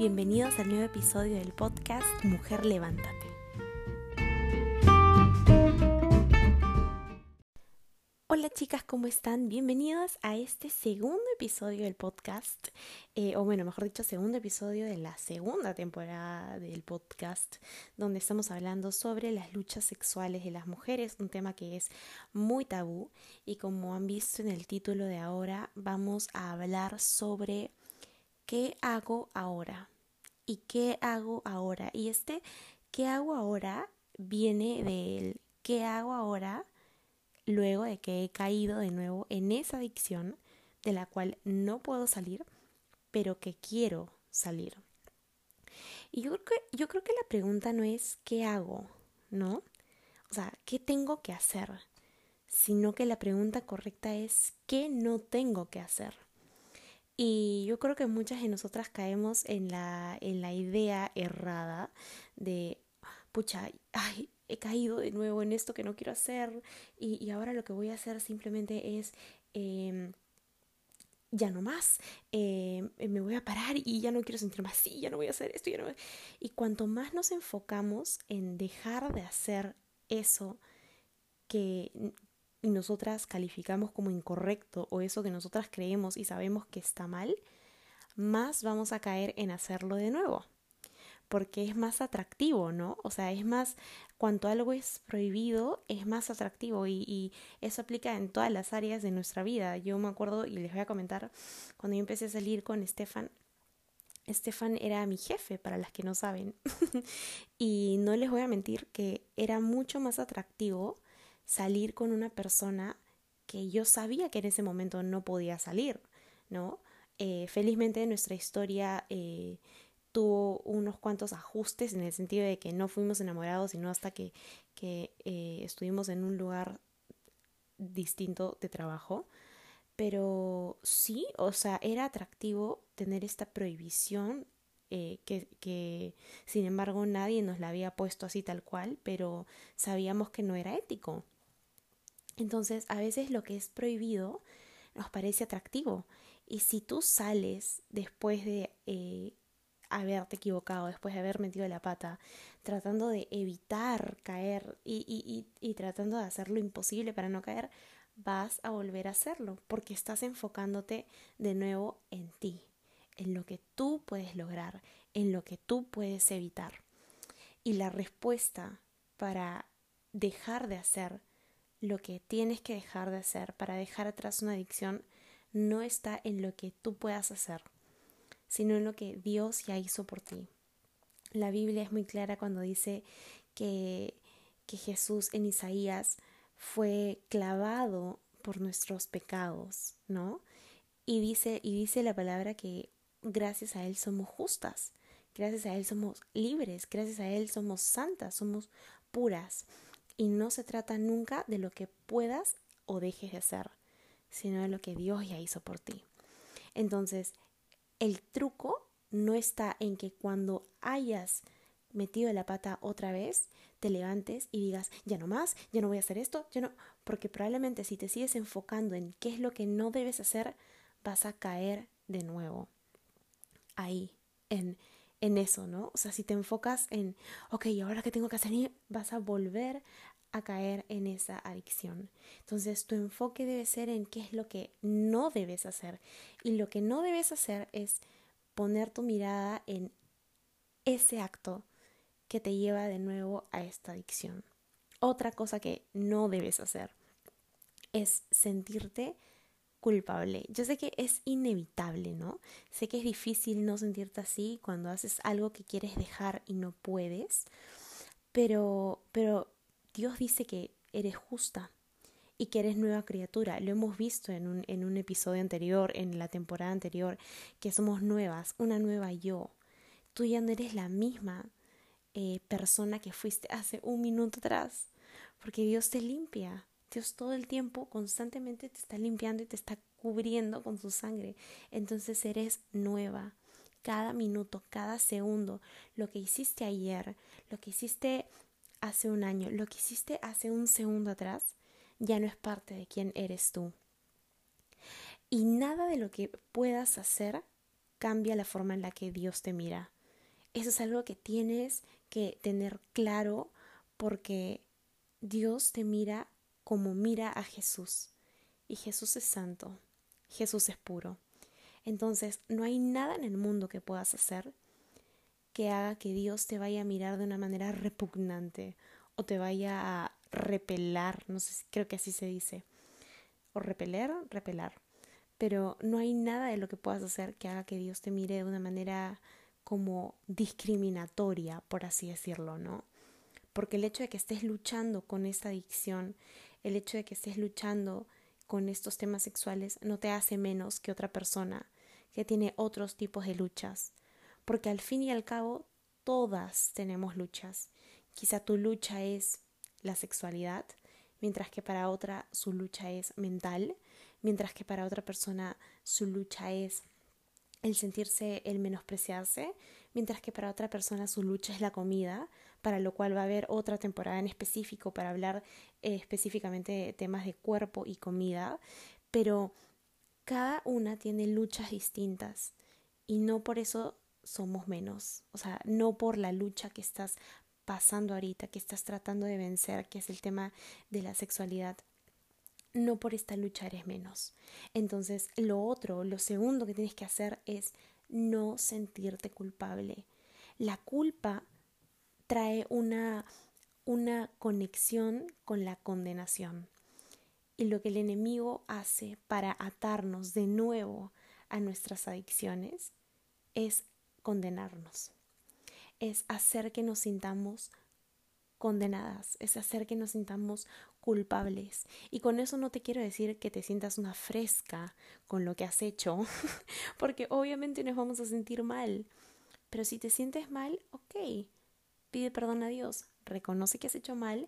Bienvenidos al nuevo episodio del podcast Mujer Levántate. Hola chicas, ¿cómo están? Bienvenidas a este segundo episodio del podcast, segundo episodio de la segunda temporada del podcast, donde estamos hablando sobre las luchas sexuales de las mujeres, un tema que es muy tabú, y como han visto en el título de ahora, vamos a hablar sobre ¿qué hago ahora? ¿Y qué hago ahora? Y este ¿qué hago ahora? Viene del ¿qué hago ahora? Luego de que he caído de nuevo en esa adicción de la cual no puedo salir, pero que quiero salir. Y yo creo que la pregunta no es ¿qué hago? ¿No? O sea, ¿qué tengo que hacer? Sino que la pregunta correcta es ¿qué no tengo que hacer? Y yo creo que muchas de nosotras caemos en la idea errada de he caído de nuevo en esto que no quiero hacer y ahora lo que voy a hacer simplemente es ya no más, me voy a parar y ya no quiero sentir más así, ya no voy a hacer esto, y cuanto más nos enfocamos en dejar de hacer eso que nosotras calificamos como incorrecto o eso que nosotras creemos y sabemos que está mal, más vamos a caer en hacerlo de nuevo. Porque es más atractivo, ¿no? O sea, es más, cuanto algo es prohibido, es más atractivo y eso aplica en todas las áreas de nuestra vida. Yo me acuerdo, y les voy a comentar, cuando yo empecé a salir con Stefan era mi jefe, para las que no saben, y no les voy a mentir que era mucho más atractivo salir con una persona que yo sabía que en ese momento no podía salir, ¿no? Felizmente nuestra historia tuvo unos cuantos ajustes en el sentido de que no fuimos enamorados sino hasta que estuvimos en un lugar distinto de trabajo, pero sí, o sea, era atractivo tener esta prohibición que sin embargo nadie nos la había puesto así tal cual, pero sabíamos que no era ético. Entonces a veces lo que es prohibido nos parece atractivo, y si tú sales después de haberte equivocado, después de haber metido la pata, tratando de evitar caer y tratando de hacer lo imposible para no caer, vas a volver a hacerlo, porque estás enfocándote de nuevo en ti, en lo que tú puedes lograr, en lo que tú puedes evitar. Y la respuesta para dejar de hacer lo que tienes que dejar de hacer, para dejar atrás una adicción, no está en lo que tú puedas hacer, sino en lo que Dios ya hizo por ti. La Biblia es muy clara cuando dice que Jesús en Isaías fue clavado por nuestros pecados, ¿no? Y dice la palabra que gracias a Él somos justas, gracias a Él somos libres, gracias a Él somos santas, somos puras. Y no se trata nunca de lo que puedas o dejes de hacer, sino de lo que Dios ya hizo por ti. Entonces, el truco no está en que cuando hayas metido la pata otra vez, te levantes y digas, ya no más, ya no voy a hacer esto, ya no. Porque probablemente si te sigues enfocando en qué es lo que no debes hacer, vas a caer de nuevo. Ahí, en eso, ¿no? O sea, si te enfocas en, ¿y ahora qué tengo que hacer? Vas a volver a caer en esa adicción. Entonces tu enfoque debe ser en qué es lo que no debes hacer, y lo que no debes hacer es poner tu mirada en ese acto que te lleva de nuevo a esta adicción. Otra cosa que no debes hacer es sentirte culpable. Yo sé que es inevitable, ¿no? Sé que es difícil no sentirte así cuando haces algo que quieres dejar y no puedes, pero Dios dice que eres justa y que eres nueva criatura. Lo hemos visto en un episodio anterior, en la temporada anterior, que somos nuevas, una nueva yo. Tú ya no eres la misma persona que fuiste hace un minuto atrás, porque Dios te limpia. Dios todo el tiempo constantemente te está limpiando y te está cubriendo con su sangre. Entonces eres nueva. Cada minuto, cada segundo, lo que hiciste ayer, lo que hiciste hace un año, lo que hiciste hace un segundo atrás, ya no es parte de quién eres tú. Y nada de lo que puedas hacer cambia la forma en la que Dios te mira. Eso es algo que tienes que tener claro, porque Dios te mira como mira a Jesús. Y Jesús es santo, Jesús es puro. Entonces, no hay nada en el mundo que puedas hacer que haga que Dios te vaya a mirar de una manera repugnante o te vaya a repelar, no sé, creo que así se dice, o repelar. Pero no hay nada de lo que puedas hacer que haga que Dios te mire de una manera como discriminatoria, por así decirlo, ¿no? Porque el hecho de que estés luchando con esta adicción, el hecho de que estés luchando con estos temas sexuales no te hace menos que otra persona que tiene otros tipos de luchas. Porque al fin y al cabo, todas tenemos luchas. Quizá tu lucha es la sexualidad, mientras que para otra su lucha es mental, mientras que para otra persona su lucha es el sentirse, el menospreciarse, mientras que para otra persona su lucha es la comida, para lo cual va a haber otra temporada en específico para hablar específicamente de temas de cuerpo y comida, pero cada una tiene luchas distintas y no por eso somos menos, o sea, no por la lucha que estás pasando ahorita, que estás tratando de vencer, que es el tema de la sexualidad, no por esta lucha eres menos. Entonces, lo segundo que tienes que hacer es no sentirte culpable. La culpa trae una conexión con la condenación. Y lo que el enemigo hace para atarnos de nuevo a nuestras adicciones es condenarnos. Es hacer que nos sintamos condenadas, es hacer que nos sintamos culpables. Y con eso no te quiero decir que te sientas una fresca con lo que has hecho, porque obviamente nos vamos a sentir mal. Pero si te sientes mal, ok, pide perdón a Dios, reconoce que has hecho mal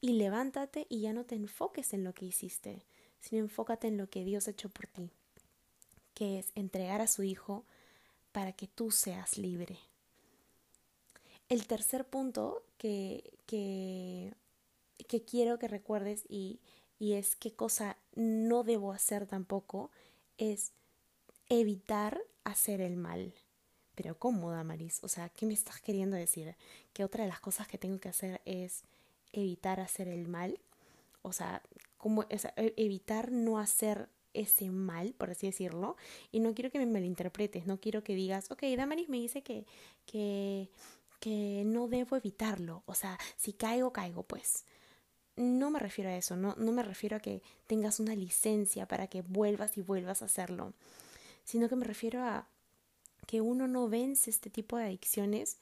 y levántate y ya no te enfoques en lo que hiciste, sino enfócate en lo que Dios ha hecho por ti, que es entregar a su Hijo para que tú seas libre. El tercer punto que quiero que recuerdes y es qué cosa no debo hacer tampoco es evitar hacer el mal. Pero ¿cómo, Damaris? O sea, ¿qué me estás queriendo decir? ¿Que otra de las cosas que tengo que hacer es evitar hacer el mal? O sea, ¿cómo? O sea, evitar no hacer ese mal, por así decirlo. Y no quiero que me malinterpretes, no quiero que digas, ok, Damaris me dice que no debo evitarlo, o sea, si caigo, pues. No me refiero a eso, no me refiero a que tengas una licencia para que vuelvas a hacerlo, sino que me refiero a que uno no vence este tipo de adicciones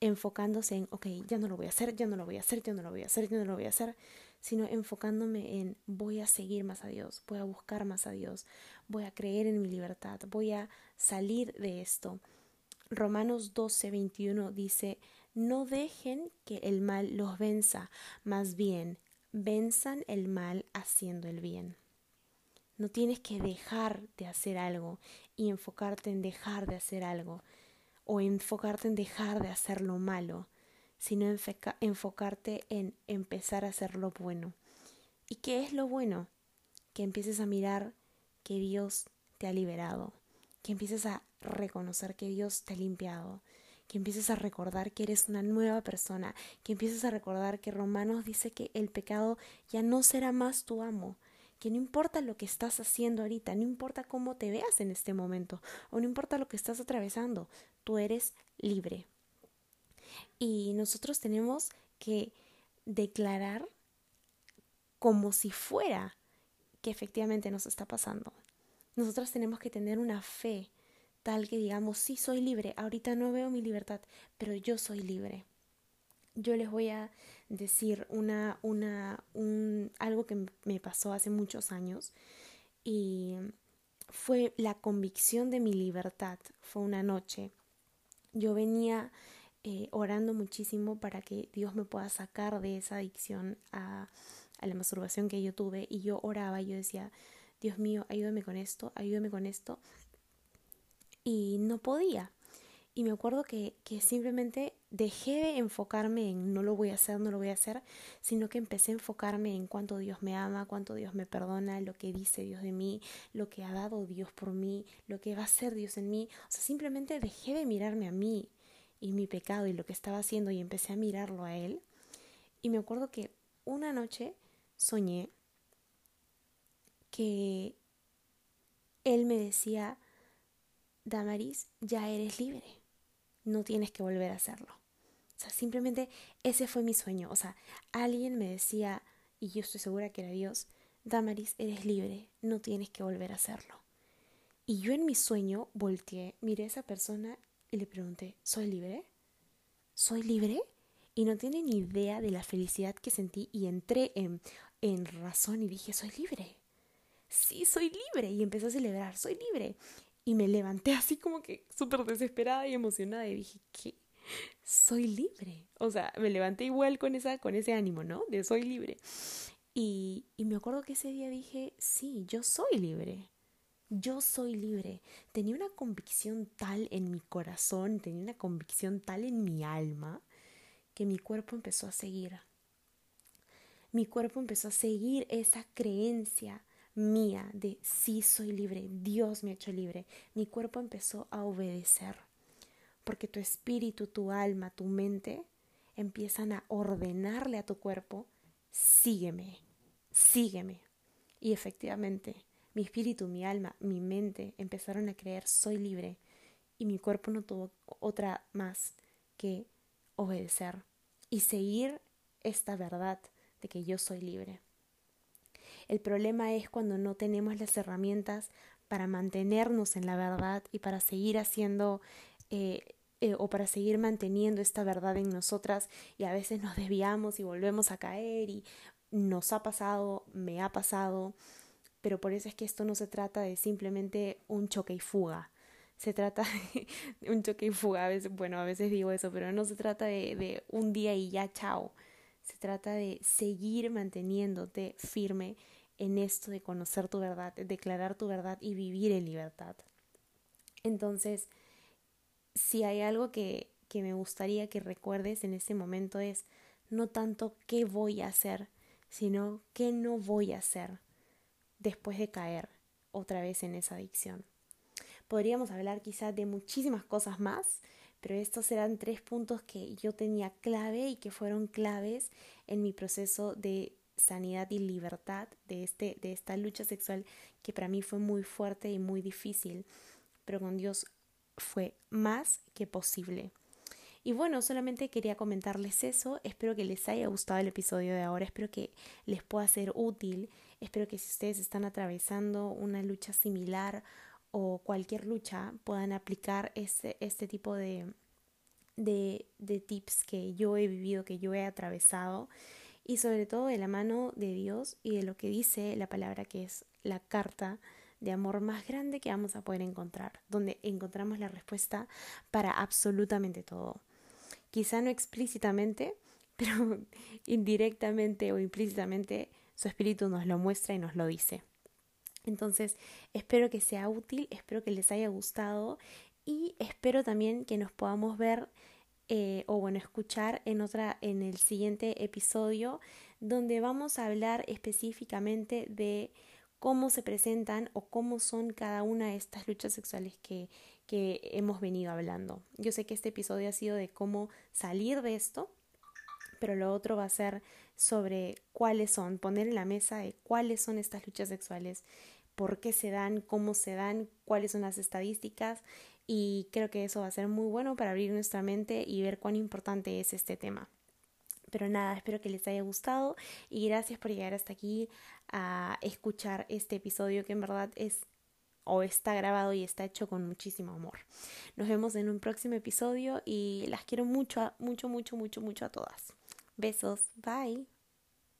enfocándose en, ok, ya no lo voy a hacer, sino enfocándome en voy a seguir más a Dios, voy a buscar más a Dios, voy a creer en mi libertad, voy a salir de esto. Romanos 12:21 dice, no dejen que el mal los venza, más bien, venzan el mal haciendo el bien. No tienes que dejar de hacer algo y enfocarte en dejar de hacer algo o enfocarte en dejar de hacer lo malo, sino enfocarte en empezar a hacer lo bueno. ¿Y qué es lo bueno? Que empieces a mirar que Dios te ha liberado, que empieces a reconocer que Dios te ha limpiado, que empieces a recordar que eres una nueva persona, que empieces a recordar que Romanos dice que el pecado ya no será más tu amo, que no importa lo que estás haciendo ahorita, no importa cómo te veas en este momento, o no importa lo que estás atravesando, tú eres libre. Y nosotros tenemos que declarar como si fuera que efectivamente nos está pasando. Nosotros tenemos que tener una fe tal que digamos, sí soy libre, ahorita no veo mi libertad, pero yo soy libre. Yo les voy a decir algo que me pasó hace muchos años y fue la convicción de mi libertad. Fue una noche. Yo venía orando muchísimo para que Dios me pueda sacar de esa adicción a la masturbación que yo tuve, y yo oraba y yo decía, Dios mío, ayúdame con esto, y no podía. Y me acuerdo que simplemente dejé de enfocarme en no lo voy a hacer, sino que empecé a enfocarme en cuánto Dios me ama, cuánto Dios me perdona, lo que dice Dios de mí, lo que ha dado Dios por mí, lo que va a hacer Dios en mí. O sea, simplemente dejé de mirarme a mí y mi pecado y lo que estaba haciendo y empecé a mirarlo a Él. Y me acuerdo que una noche soñé que Él me decía: Damaris, ya eres libre, no tienes que volver a hacerlo. O sea, simplemente ese fue mi sueño. O sea, alguien me decía, y yo estoy segura que era Dios: Damaris, eres libre, no tienes que volver a hacerlo. Y yo en mi sueño volteé, miré a esa persona y le pregunté: ¿soy libre? ¿Soy libre? Y no tienen idea de la felicidad que sentí, y entré en razón y dije: soy libre. Sí, soy libre. Y empecé a celebrar: soy libre. Y me levanté así como que súper desesperada y emocionada y dije: ¿qué? Soy libre. O sea, me levanté igual con ese ánimo, ¿no? De soy libre. Y me acuerdo que ese día dije: sí, yo soy libre. Yo soy libre. Tenía una convicción tal en mi corazón, tenía una convicción tal en mi alma, que mi cuerpo empezó a seguir. Mi cuerpo empezó a seguir esa creencia mía de sí soy libre, Dios me ha hecho libre. Mi cuerpo empezó a obedecer, porque tu espíritu, tu alma, tu mente empiezan a ordenarle a tu cuerpo: sígueme, sígueme. Y efectivamente, mi espíritu, mi alma, mi mente empezaron a creer: soy libre. Y mi cuerpo no tuvo otra más que obedecer y seguir esta verdad de que yo soy libre. El problema es cuando no tenemos las herramientas para mantenernos en la verdad y para seguir haciendo o para seguir manteniendo esta verdad en nosotras, y a veces nos desviamos y volvemos a caer, y nos ha pasado, me ha pasado. Pero por eso es que esto no se trata de simplemente un choque y fuga. Se trata de un choque y fuga. A veces digo eso, pero no se trata de un día y ya, chao. Se trata de seguir manteniéndote firme en esto de conocer tu verdad, declarar tu verdad y vivir en libertad. Entonces, si hay algo que me gustaría que recuerdes en este momento, es no tanto qué voy a hacer, sino qué no voy a hacer después de caer otra vez en esa adicción. Podríamos hablar quizás de muchísimas cosas más, pero estos eran 3 puntos que yo tenía clave y que fueron claves en mi proceso de sanidad y libertad de esta lucha sexual, que para mí fue muy fuerte y muy difícil, pero con Dios fue más que posible. Y bueno, solamente quería comentarles eso. Espero que les haya gustado el episodio de ahora, espero que les pueda ser útil, espero que si ustedes están atravesando una lucha similar o cualquier lucha, puedan aplicar este tipo de tips que yo he vivido, que yo he atravesado, y sobre todo de la mano de Dios y de lo que dice la palabra, que es la carta de amor más grande que vamos a poder encontrar, donde encontramos la respuesta para absolutamente todo. Quizá no explícitamente, pero indirectamente o implícitamente su espíritu nos lo muestra y nos lo dice. Entonces, espero que sea útil, espero que les haya gustado, y espero también que nos podamos ver escuchar en el siguiente episodio, donde vamos a hablar específicamente de cómo se presentan o cómo son cada una de estas luchas sexuales que hemos venido hablando. Yo sé que este episodio ha sido de cómo salir de esto, pero lo otro va a ser sobre poner en la mesa de cuáles son estas luchas sexuales, por qué se dan, cómo se dan, cuáles son las estadísticas, y creo que eso va a ser muy bueno para abrir nuestra mente y ver cuán importante es este tema. Pero nada, espero que les haya gustado y gracias por llegar hasta aquí a escuchar este episodio, que en verdad está grabado y está hecho con muchísimo amor. Nos vemos en un próximo episodio y las quiero mucho, mucho, mucho, mucho, mucho a todas. Besos, bye.